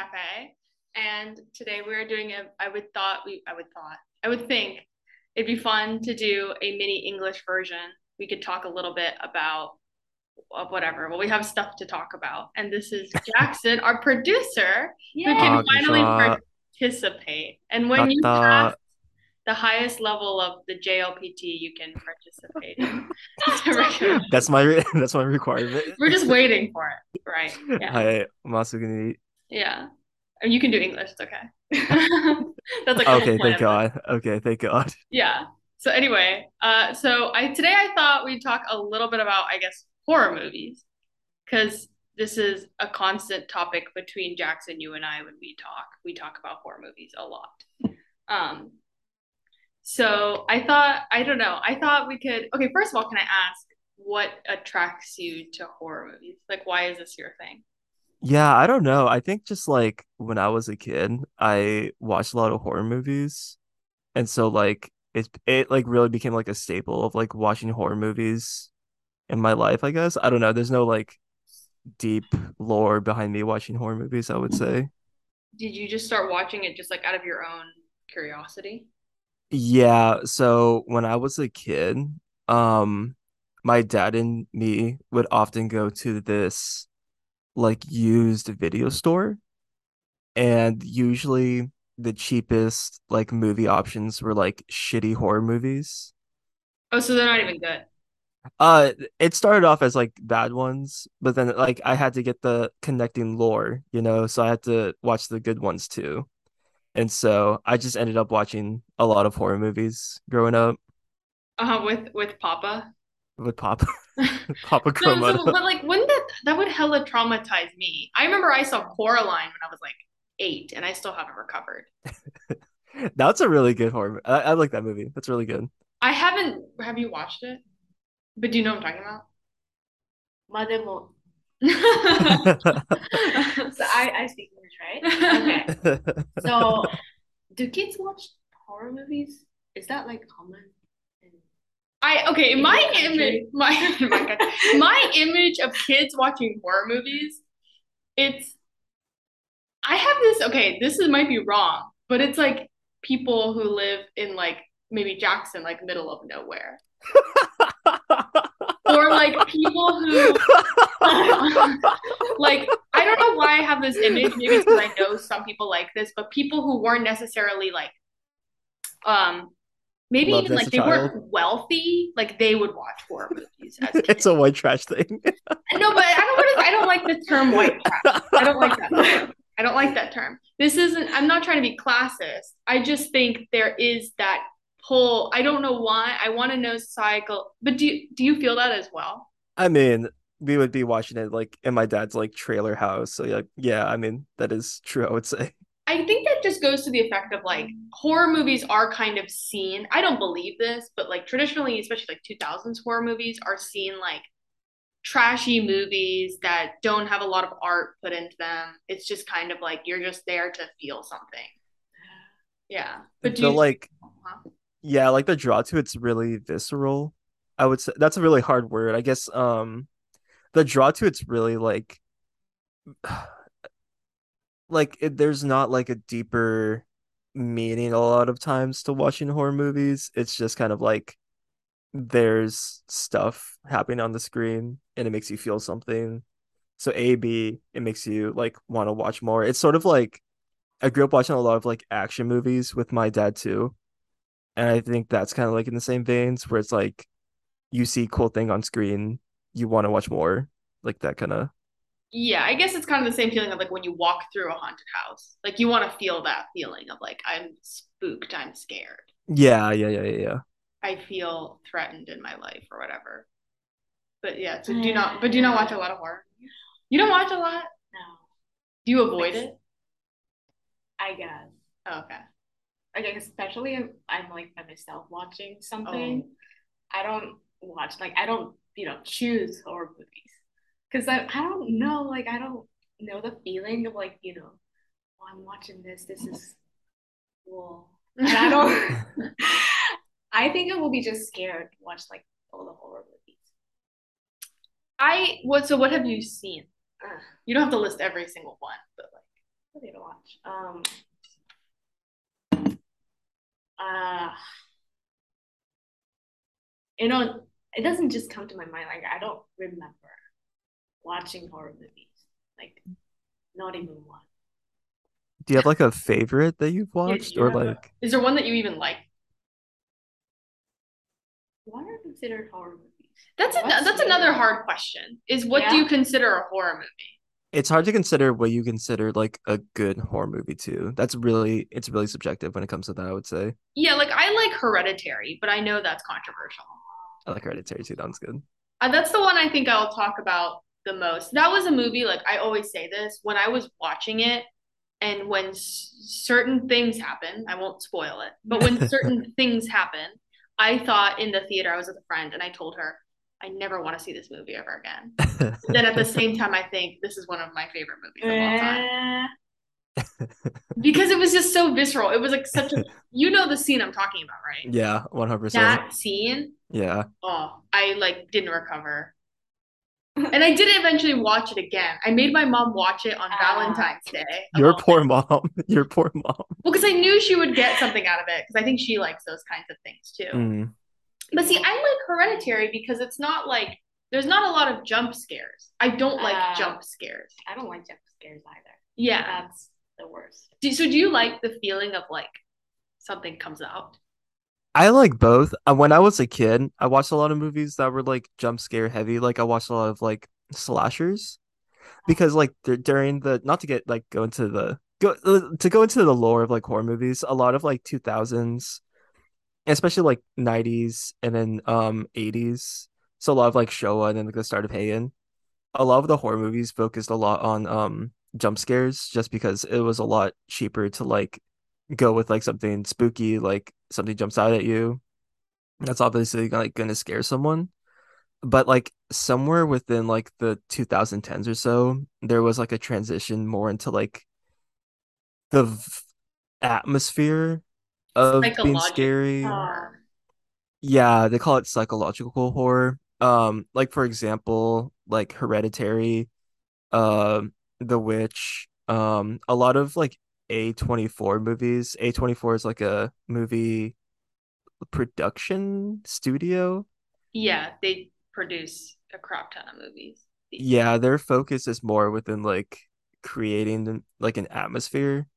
Cafe, and today we're doing a. I would think it'd be fun to do a mini English version. We could talk a little bit about whatever. Well, we have stuff to talk about, and this is Jackson, our producer, who can finally participate. And when you pass the highest level of the JLPT, you can participate. That's my requirement. We're just waiting for it, right? Yeah. Yeah. And you can do English, it's okay. That's like okay, thank God. Yeah. So anyway, today I thought we'd talk a little bit about, I guess, horror movies, because this is a constant topic between Jackson, you and I when we talk. We talk about horror movies a lot. So I thought we could, okay, first of all, can I ask what attracts you to horror movies? Like, why is this your thing? Yeah, I don't know. I think just like when I was a kid, I watched a lot of horror movies. And so like it like really became like a staple of like watching horror movies in my life, I guess. I don't know. There's no like deep lore behind me watching horror movies, I would say. Did you just start watching it just like out of your own curiosity? Yeah. So when I was a kid, my dad and me would often go to this like used video store, and usually the cheapest like movie options were like shitty horror movies. Oh, so they're not even good. It started off as like bad ones, but then like I had to get the connecting lore, you know, so I had to watch the good ones too. And so I just ended up watching a lot of horror movies growing up. With Papa? With Papa. Papa Chroma. So, but like, wouldn't that would hella traumatize me. I remember I saw Coraline when I was like 8, and I still haven't recovered. That's a really good horror. I like that movie. That's really good. I haven't. Have you watched it? But do you know what I'm talking about? Mademo. So I speak English, right? Okay. So, do kids watch horror movies? Is that like common? My image of kids watching horror movies, this might be wrong, but it's like people who live in like maybe Jackson, like middle of nowhere. Or like people who like, I don't know why I have this image, maybe it's because I know some people like this, but people who weren't necessarily like maybe Love even like they child. Weren't wealthy, like they would watch horror movies as kids. It's a white trash thing. No, but I don't like the term white trash. I don't like that term. I'm not trying to be classist. I just think there is that pull. I don't know why. I want to know cycle. But do you feel that as well? I mean, we would be watching it like in my dad's like trailer house. So like, yeah, I mean, that is true, I would say. I think that just goes to the effect of like horror movies are kind of seen. I don't believe this, but like traditionally, especially like 2000s horror movies are seen like trashy movies that don't have a lot of art put into them. It's just kind of like you're just there to feel something. Yeah. But like the draw to it's really visceral. I would say that's a really hard word. I guess the draw to it's really like there's not like a deeper meaning a lot of times to watching horror movies. It's just kind of like there's stuff happening on the screen and it makes you feel something. So it makes you like want to watch more. It's sort of like I grew up watching a lot of like action movies with my dad too. And I think that's kind of like in the same veins where it's like you see cool thing on screen, you want to watch more, like that kind of. Yeah, I guess it's kind of the same feeling of like when you walk through a haunted house. Like you want to feel that feeling of like I'm spooked, I'm scared. Yeah. I feel threatened in my life or whatever. But yeah, so do you not watch a lot of horror? You don't watch a lot? No. Do you avoid it? I guess. Oh, okay. Like especially if I'm like by myself watching something. Oh. I don't choose horror movies. Because I don't know the feeling of like, you know, oh, I'm watching this is cool. And I think I will be just scared to watch like all the horror movies. So what have you seen? You don't have to list every single one, but like. Something to watch. You know, it doesn't just come to my mind. Like, I don't remember watching horror movies. Like, not even one. Do you have like a favorite that you've watched, or like? Is there one that you even like? What are considered horror movies? That's another hard question. Is what do you consider a horror movie? It's hard to consider what you consider like a good horror movie too. It's really subjective when it comes to that, I would say. Yeah, like I like Hereditary, but I know that's controversial. I like Hereditary too. That one's good. That's the one I think I'll talk about the most. That was a movie, like I always say this, when I was watching it and when certain things happen, I won't spoil it, but when certain things happen, I thought in the theater, I was with a friend and I told her, I never want to see this movie ever again. Then at the same time, I think this is one of my favorite movies of all time. Because it was just so visceral. It was like such a, you know the scene I'm talking about, right? Yeah, 100%. That scene? Yeah. Oh, I like didn't recover. And I did eventually watch it again. I made my mom watch it on Valentine's Day. Your poor mom. Well, because I knew she would get something out of it. Because I think she likes those kinds of things too. Mm. But see, I like Hereditary because it's not like, there's not a lot of jump scares. I don't like jump scares. I don't like jump scares either. Yeah. That's the worst. Do you like the feeling of like something comes out? I like both. When I was a kid, I watched a lot of movies that were like jump scare heavy. Like I watched a lot of like slashers because like during the, not to get like go into the lore of like horror movies, a lot of like 2000s, especially like 90s and then 80s. So a lot of like Showa and then like the start of Heian. A lot of the horror movies focused a lot on jump scares just because it was a lot cheaper to like go with like something spooky, like something jumps out at you. That's obviously like gonna scare someone. But like somewhere within like the 2010s or so, there was like a transition more into like the atmosphere of being scary. Yeah, they call it psychological horror. Like for example, like Hereditary, The Witch, a lot of like A24 movies. A24 is like a movie production studio. Yeah, they produce a crop ton of movies. Yeah, their focus is more within like creating like an atmosphere.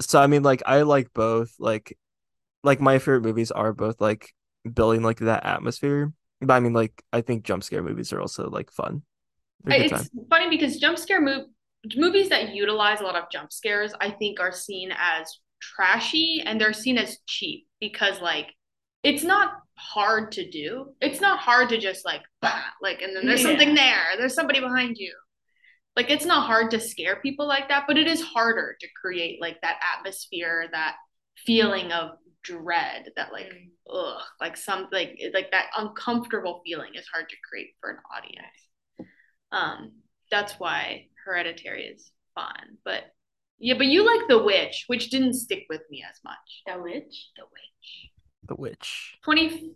So I mean, like I like both. Like my favorite movies are both like building like that atmosphere. But I mean, like I think jump scare movies are also like fun. It's funny because jump scare movies that utilize a lot of jump scares, I think, are seen as trashy and they're seen as cheap because like it's not hard to do. It's not hard to just like bah, like and then there's something there. There's somebody behind you. Like it's not hard to scare people like that, but it is harder to create like that atmosphere, that feeling of dread, that like ugh, like some like that uncomfortable feeling is hard to create for an audience. That's why Hereditary is fun, but you like The Witch, which didn't stick with me as much. The Witch. 2015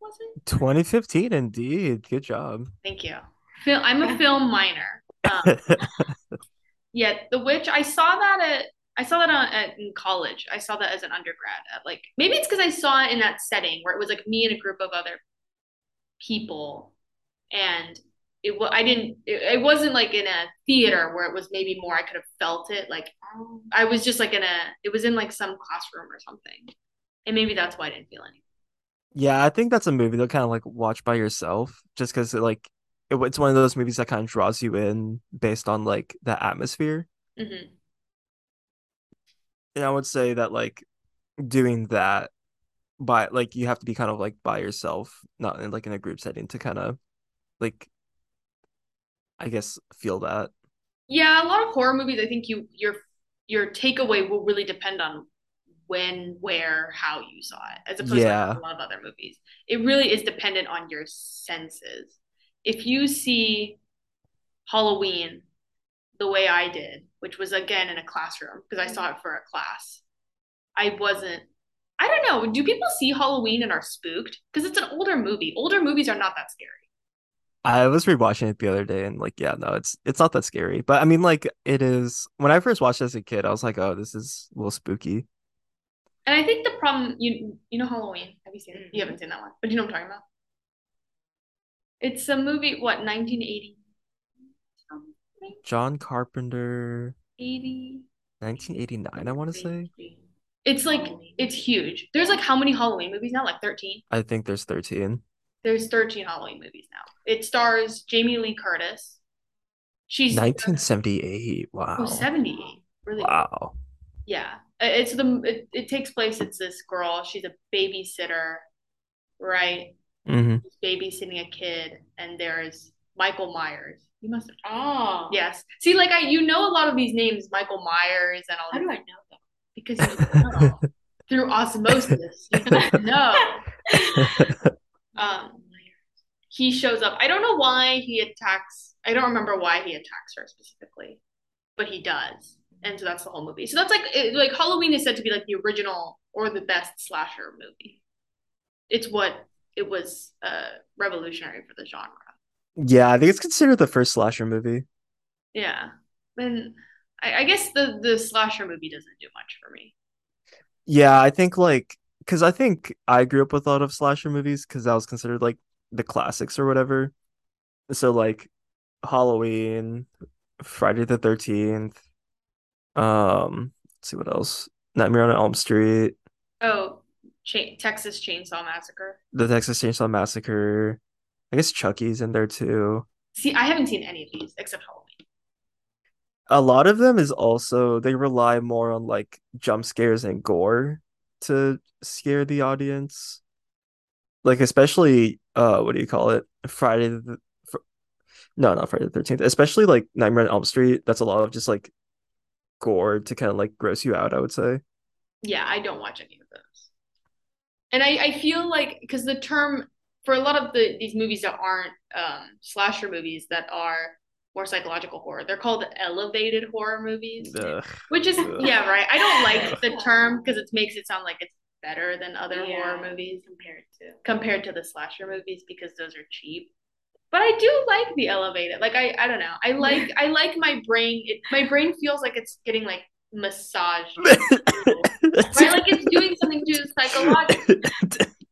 was it? 2015, indeed. Good job. Thank you. I'm a film minor. Yeah, The Witch. I saw that in college. I saw that as an undergrad. At like maybe it's because I saw it in that setting where it was like me and a group of other people, and. It wasn't like in a theater where it was maybe more I could have felt it. Like I was just like it was in like some classroom or something. And maybe that's why I didn't feel anything. Yeah, I think that's a movie to kind of like watch by yourself just because it's one of those movies that kind of draws you in based on like the atmosphere. Mm-hmm. And I would say that like doing that by like you have to be kind of like by yourself, not in like in a group setting to kind of like I guess feel that. Yeah, a lot of horror movies, I think your takeaway will really depend on when, where, how you saw it, as opposed to like a lot of other movies. It really is dependent on your senses. If you see Halloween the way I did, which was again in a classroom because I saw it for a class, I don't know, do people see Halloween and are spooked? Because it's an older movie. Older movies are not that scary. I was rewatching it the other day, and like, yeah, no, it's not that scary. But I mean, like, it is. When I first watched it as a kid, I was like, oh, this is a little spooky. And I think the problem, you know Halloween. Have you seen it? You haven't seen that one, but you know what I'm talking about. It's a movie, what, 1980? John Carpenter. 1989, I want to say. It's like, it's huge. There's like how many Halloween movies now? Like 13? I think there's 13. There's 13 Halloween movies now. It stars Jamie Lee Curtis. She's 1978. Wow. Oh, 78. Really? Wow. Yeah. It takes place. It's this girl. She's a babysitter, right? Mm-hmm. She's babysitting a kid, and there's Michael Myers. You must have. Oh. Yes. See, like you know a lot of these names, Michael Myers and all. How do I know them? Because you know through osmosis, you know. He shows up. I don't know why he attacks. I don't remember why he attacks her specifically, but he does. And so that's the whole movie. So that's like Halloween is said to be like the original or the best slasher movie. It was revolutionary for the genre. Yeah, I think it's considered the first slasher movie. Yeah. And I guess the slasher movie doesn't do much for me. Yeah, I think like, because I think I grew up with a lot of slasher movies because that was considered like the classics or whatever. So like Halloween, Friday the 13th. Let's see what else. Nightmare on Elm Street. Oh, Texas Chainsaw Massacre. The Texas Chainsaw Massacre. I guess Chucky's in there too. See, I haven't seen any of these except Halloween. A lot of them is also, they rely more on like jump scares and gore to scare the audience. Like especially, what do you call it? No, not Friday the 13th. Especially like Nightmare on Elm Street. That's a lot of just like gore to kind of like gross you out, I would say. Yeah, I don't watch any of those. And I feel like, because the term for a lot of these movies that aren't slasher movies, that are more psychological horror, they're called elevated horror movies. Ugh. Which is, yeah, right, I don't like the term because it makes it sound like it's better than other horror movies compared to the slasher movies, because those are cheap. But I do like the elevated. Like I don't know. I like my brain. My brain feels like it's getting like massaged, right? Like it's doing something to the psychological.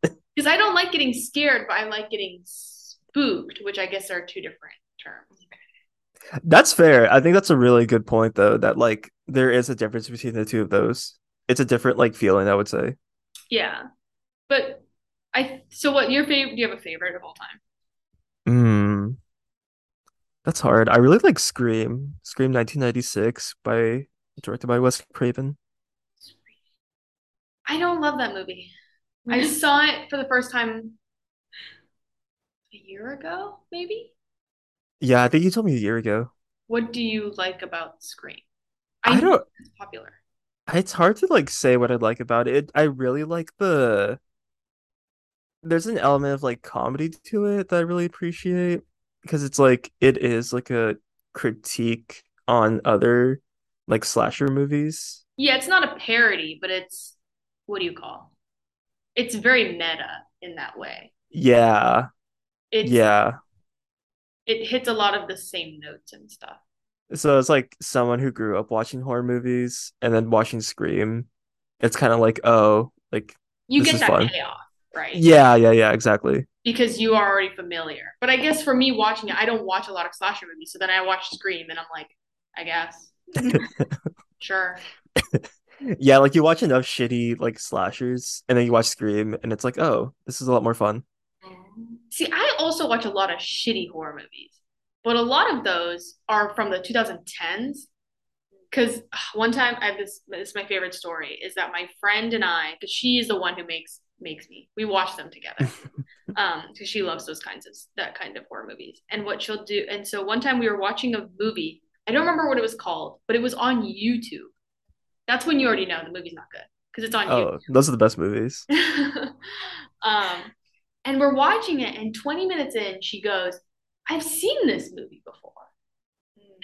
Because I don't like getting scared, but I like getting spooked, which I guess are two different terms. That's fair. I think that's a really good point, though. That like there is a difference between the two of those. It's a different like feeling, I would say. Yeah, but so what? Your favorite? Do you have a favorite of all time? That's hard. I really like Scream. Scream 1996, directed by Wes Craven. I don't love that movie. I saw it for the first time a year ago, maybe? Yeah, I think you told me a year ago. What do you like about Scream? I don't know it's popular. It's hard to like say what I like about it. I really like there's an element of like comedy to it that I really appreciate, because it's like it is like a critique on other like slasher movies. Yeah, it's not a parody, but it's, what do you call? It's very meta in that way. Yeah. It hits a lot of the same notes and stuff. So it's like someone who grew up watching horror movies and then watching Scream. It's kind of like, oh, like you get that payoff, right? Yeah, exactly. Because you are already familiar. But I guess for me watching it, I don't watch a lot of slasher movies. So then I watch Scream and I'm like, I guess. Sure. Yeah, like you watch enough shitty like slashers and then you watch Scream and it's like, oh, this is a lot more fun. See, I also watch a lot of shitty horror movies. But a lot of those are from the 2010s. Because one time, this is my favorite story, is that my friend and I, because she is the one who makes me. We watch them together. Because she loves that kind of horror movies. And what she'll do, and so one time we were watching a movie, I don't remember what it was called, but it was on YouTube. That's when you already know the movie's not good, because it's on YouTube. Those are the best movies. And we're watching it, and 20 minutes in, she goes, I've seen this movie before.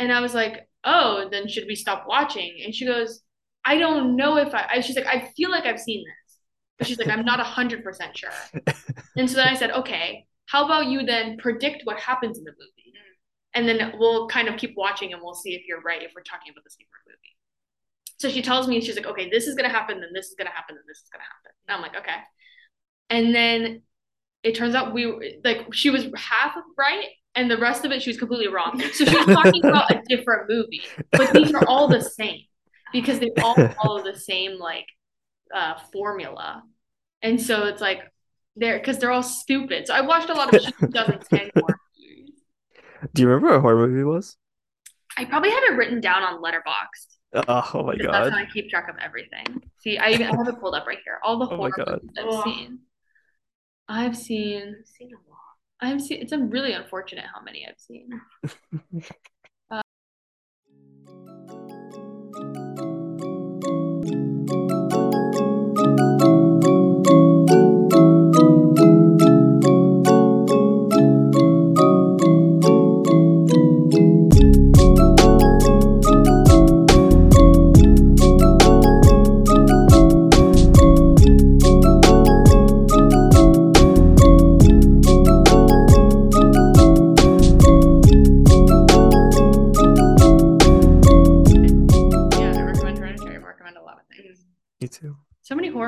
And I was like, oh, then should we stop watching? And she goes, I don't know if she's like, I feel like I've seen this. She's like, I'm not 100% sure. And so then I said, okay, how about you then predict what happens in the movie? And then we'll kind of keep watching and we'll see if you're right, if we're talking about the same movie. So she tells me, she's like, okay, this is going to happen, then this is going to happen, then this is going to happen. And I'm like, okay. And then it turns out she was half right, and the rest of it, she was completely wrong. So she was talking about a different movie, but these are all the same because they all follow the same formula. And so it's like, they're all stupid. So I watched a lot of 2010 horror movies. Do you remember what a horror movie was? I probably have it written down on Letterboxd. Oh my god! That's how I keep track of everything. See, I have it pulled up right here. All the horror movies I've seen a lot. It's really unfortunate how many I've seen.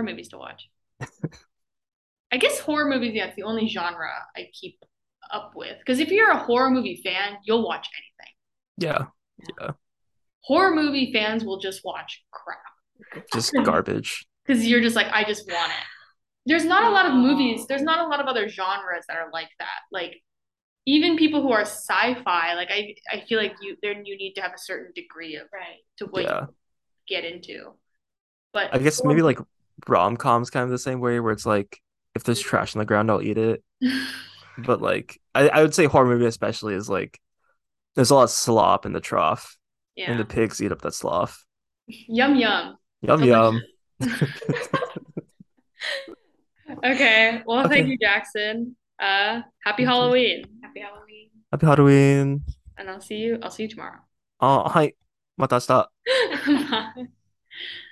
Movies to watch. I guess horror movies, yeah, it's the only genre I keep up with, because if you're a horror movie fan, you'll watch anything. Yeah. Horror movie fans will just watch crap, just garbage, because you're just like, I just want it. There's not a lot of other genres that are like that. Like, even people who are sci-fi, like I feel like you need to have a certain degree of to what you get into. But I guess maybe like rom-coms kind of the same way, where it's like, if there's trash on the ground, I'll eat it. But like I would say horror movie especially is like, there's a lot of slop in the trough, and the pigs eat up that sloth. Yum yum. Okay, well, thank you, Jackson. Happy Halloween, and I'll see you tomorrow. はい、また明日。